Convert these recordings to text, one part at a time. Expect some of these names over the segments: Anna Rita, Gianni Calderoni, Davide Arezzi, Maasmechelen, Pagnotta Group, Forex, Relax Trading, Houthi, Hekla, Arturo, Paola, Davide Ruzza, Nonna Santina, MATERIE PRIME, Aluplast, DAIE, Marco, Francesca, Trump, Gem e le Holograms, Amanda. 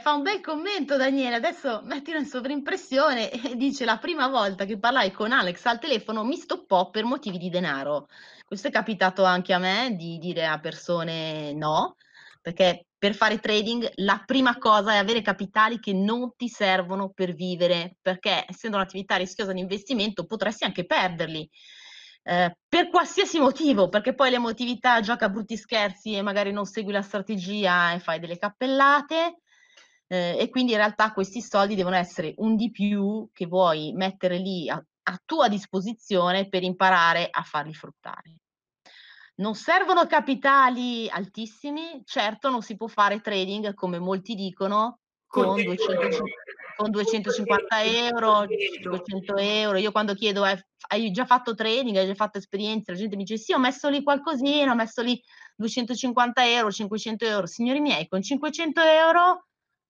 Fa un bel commento Daniele, adesso mettilo in sovrimpressione e dice: la prima volta che parlai con Alex al telefono mi stoppò per motivi di denaro. Questo è capitato anche a me, di dire a persone no, perché per fare trading la prima cosa è avere capitali che non ti servono per vivere, perché essendo un'attività rischiosa di investimento potresti anche perderli. Per qualsiasi motivo, perché poi l'emotività gioca brutti scherzi e magari non segui la strategia e fai delle cappellate. E quindi in realtà questi soldi devono essere un di più che vuoi mettere lì a tua disposizione per imparare a farli fruttare. Non servono capitali altissimi, certo non si può fare trading come molti dicono con 250 euro, 500 euro. Io quando chiedo hai già fatto trading, hai già fatto esperienza, la gente mi dice sì, ho messo lì qualcosina, ho messo lì 250 euro, 500 euro. Signori miei, con 500 euro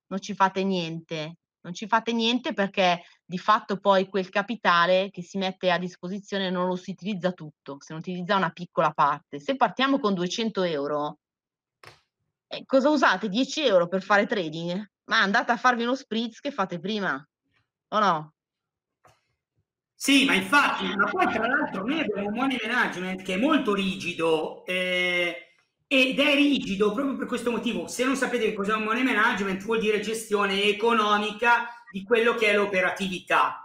non ci fate niente, non ci fate niente, perché di fatto poi quel capitale che si mette a disposizione non lo si utilizza tutto, se non utilizza una piccola parte. Se partiamo con 200 euro, cosa usate? 10 euro per fare trading? Ma andate a farvi uno spritz che fate prima, o no? Sì, ma infatti, ma poi tra l'altro noi abbiamo un money management che è molto rigido, ed è rigido proprio per questo motivo. Se non sapete che cos'è un money management, vuol dire gestione economica di quello che è l'operatività.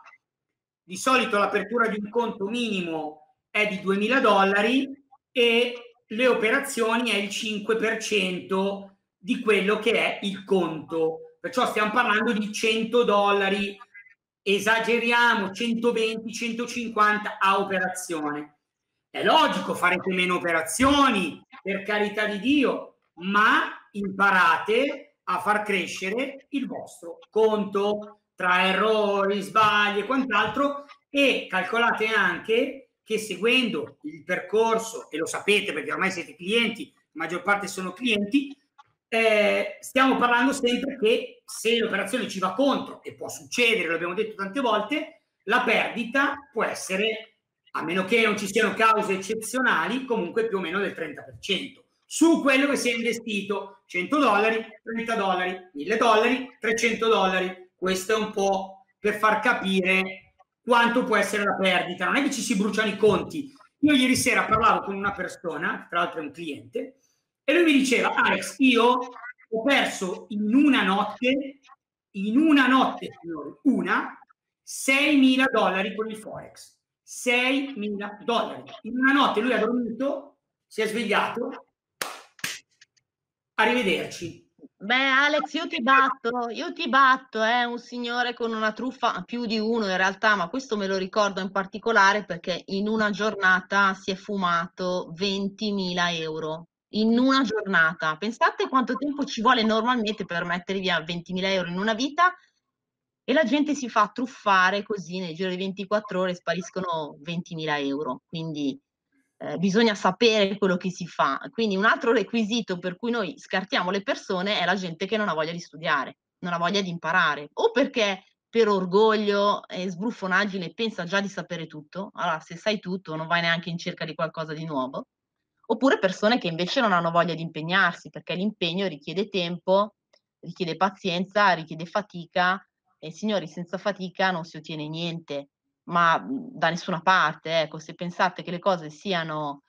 Di solito l'apertura di un conto minimo è di $2000 e le operazioni è il 5% di quello che è il conto. Perciò stiamo parlando di $100, esageriamo, 120, 150 a operazione. È logico, farete meno operazioni, per carità di Dio, ma imparate a far crescere il vostro conto tra errori, sbagli e quant'altro, e calcolate anche che seguendo il percorso, e lo sapete perché ormai siete clienti, la maggior parte sono clienti, stiamo parlando sempre che se l'operazione ci va contro, e può succedere, lo abbiamo detto tante volte, la perdita può essere, a meno che non ci siano cause eccezionali, comunque più o meno del 30% su quello che si è investito: $100, $30, $1000, $300. Questo è un po' per far capire quanto può essere la perdita. Non è che ci si bruciano i conti. Io ieri sera parlavo con una persona, tra l'altro è un cliente, e lui mi diceva: Alex, io ho perso in una notte, signori, $6.000 con il Forex. $6.000 in una notte. Lui ha dormito, si è svegliato, arrivederci. Beh Alex, io ti batto, un signore con una truffa, più di uno in realtà, ma questo me lo ricordo in particolare perché in una giornata si è fumato 20.000 euro in una giornata. Pensate quanto tempo ci vuole normalmente per mettere via 20.000 euro in una vita. E la gente si fa truffare così, nel giro di 24 ore spariscono 20.000 euro, quindi bisogna sapere quello che si fa. Quindi un altro requisito per cui noi scartiamo le persone è la gente che non ha voglia di studiare, non ha voglia di imparare, o perché per orgoglio e sbruffonaggine pensa già di sapere tutto, allora se sai tutto non vai neanche in cerca di qualcosa di nuovo, oppure persone che invece non hanno voglia di impegnarsi, perché l'impegno richiede tempo, richiede pazienza, richiede fatica. E signori, senza fatica non si ottiene niente, ma da nessuna parte. Ecco, se pensate che le cose siano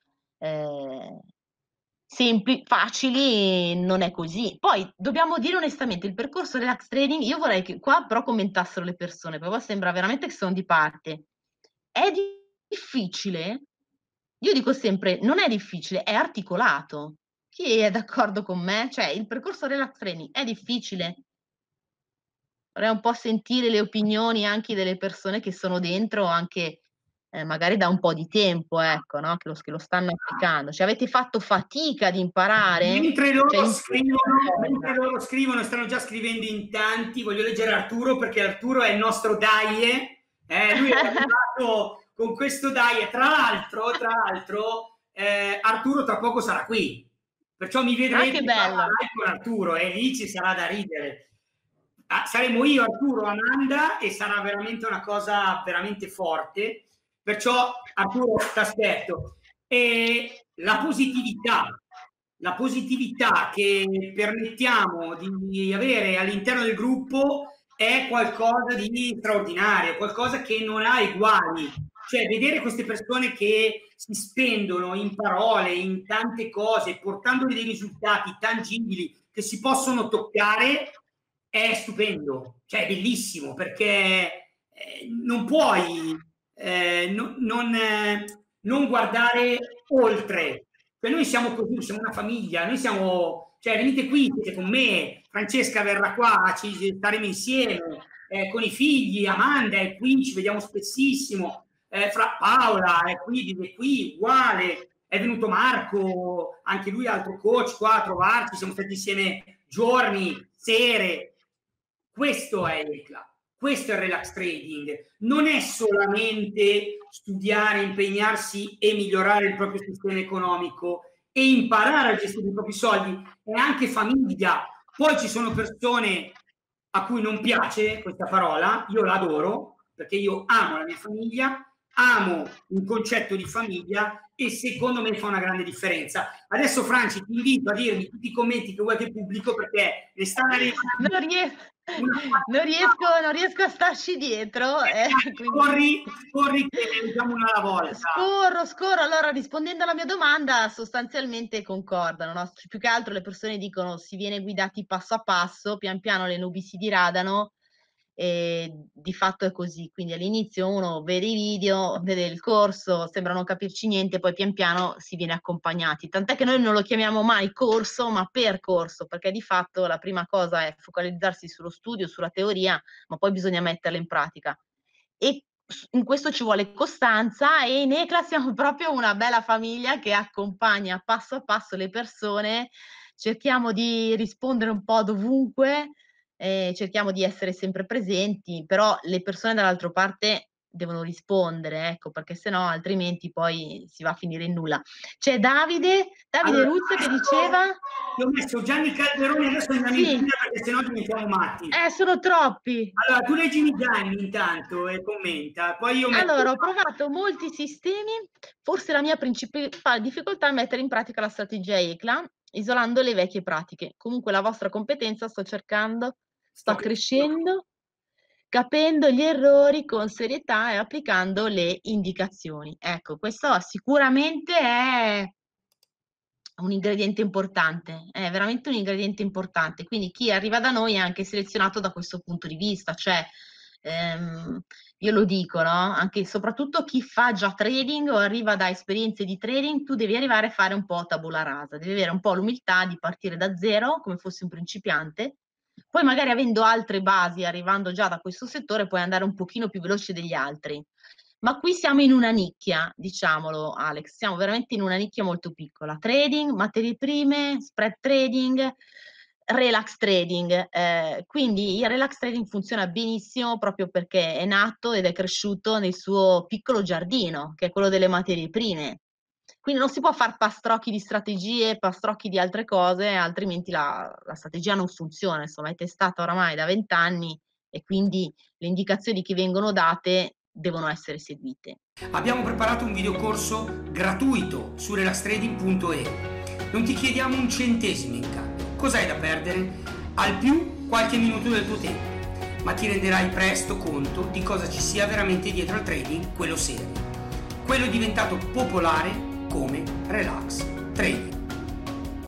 facili non è così. Poi dobbiamo dire onestamente, il percorso relax trading, io vorrei che qua però commentassero le persone, perché sembra veramente che sono di parte. È difficile? Io dico sempre, non è difficile, è articolato. Chi è d'accordo con me? Cioè, il percorso relax trading è difficile? Vorrei un po' sentire le opinioni anche delle persone che sono dentro, anche magari da un po' di tempo, ecco, no? Che lo stanno applicando. Cioè, avete fatto fatica ad imparare? Mentre loro scrivono, stanno già scrivendo in tanti. Voglio leggere Arturo, perché Arturo è il nostro DAIE. Lui è arrivato con questo DAIE. Tra l'altro, Arturo tra poco sarà qui. Perciò mi vedrete con Arturo e lì ci sarà da ridere. Ah, saremo io, Arturo, Amanda, e sarà veramente una cosa veramente forte. Perciò, Arturo, ti aspetto. E la positività che permettiamo di avere all'interno del gruppo è qualcosa di straordinario, qualcosa che non ha uguali. Cioè, vedere queste persone che si spendono in parole, in tante cose, portandoli dei risultati tangibili che si possono toccare, è stupendo. Cioè, è bellissimo, perché non puoi... non guardare oltre, cioè, noi siamo così, siamo una famiglia, noi siamo, cioè, venite qui, siete con me, Francesca verrà qua, ci staremo insieme, con i figli, Amanda è qui, ci vediamo spessissimo, Paola è qui, vive qui, uguale, è venuto Marco, anche lui altro coach qua a trovarci, siamo stati insieme giorni, sere. Questo è Hekla. Questo è il relax trading, non è solamente studiare, impegnarsi e migliorare il proprio sistema economico e imparare a gestire i propri soldi, è anche famiglia. Poi ci sono persone a cui non piace questa parola, io la adoro, perché io amo la mia famiglia, amo il concetto di famiglia e secondo me fa una grande differenza. Adesso Franci, ti invito a dirmi tutti i commenti che vuoi che pubblico, perché ne stanno arrivando. Non riesco a starci dietro, Corri che diciamo una alla volta. Scorro. Allora, rispondendo alla mia domanda, sostanzialmente concordano, no? Più che altro le persone dicono si viene guidati passo a passo, pian piano le nubi si diradano e di fatto è così. Quindi all'inizio uno vede i video, vede il corso, sembra non capirci niente, poi pian piano si viene accompagnati, tant'è che noi non lo chiamiamo mai corso ma percorso, perché di fatto la prima cosa è focalizzarsi sullo studio, sulla teoria, ma poi bisogna metterla in pratica e in questo ci vuole costanza. E in Hekla siamo proprio una bella famiglia che accompagna passo a passo le persone, cerchiamo di rispondere un po' dovunque. Cerchiamo di essere sempre presenti, però le persone dall'altra parte devono rispondere, ecco, perché sennò altrimenti poi si va a finire in nulla. C'è Davide Ruzza che diceva... Io ho messo Gianni Calderoni adesso in sì, perché sennò diventiamo matti. Sono troppi. Allora, tu leggimi Gianni intanto e commenta. Poi io metto... Allora, ho provato molti sistemi, forse la mia principale difficoltà è mettere in pratica la strategia Hekla, isolando le vecchie pratiche. Comunque la vostra competenza sto cercando... Sto crescendo, capendo gli errori con serietà e applicando le indicazioni. Ecco, questo sicuramente è un ingrediente importante, è veramente un ingrediente importante. Quindi chi arriva da noi è anche selezionato da questo punto di vista, cioè io lo dico, no? Anche soprattutto chi fa già trading o arriva da esperienze di trading, tu devi arrivare a fare un po' tabula rasa, devi avere un po' l'umiltà di partire da zero come fossi un principiante. Poi magari avendo altre basi, arrivando già da questo settore, puoi andare un pochino più veloce degli altri. Ma qui siamo in una nicchia, diciamolo Alex, siamo veramente in una nicchia molto piccola. Trading, materie prime, spread trading, relax trading. Quindi il relax trading funziona benissimo proprio perché è nato ed è cresciuto nel suo piccolo giardino, che è quello delle materie prime. Quindi non si può fare pastrocchi di strategie, pastrocchi di altre cose, altrimenti la strategia non funziona. Insomma, è testata oramai da 20 anni e quindi le indicazioni che vengono date devono essere seguite. Abbiamo preparato un videocorso gratuito su relaxtrading.eu. Non ti chiediamo un centesimo in cambio. Cos'hai da perdere? Al più qualche minuto del tuo tempo. Ma ti renderai presto conto di cosa ci sia veramente dietro al trading, quello serio. Quello diventato popolare come Relax Trading.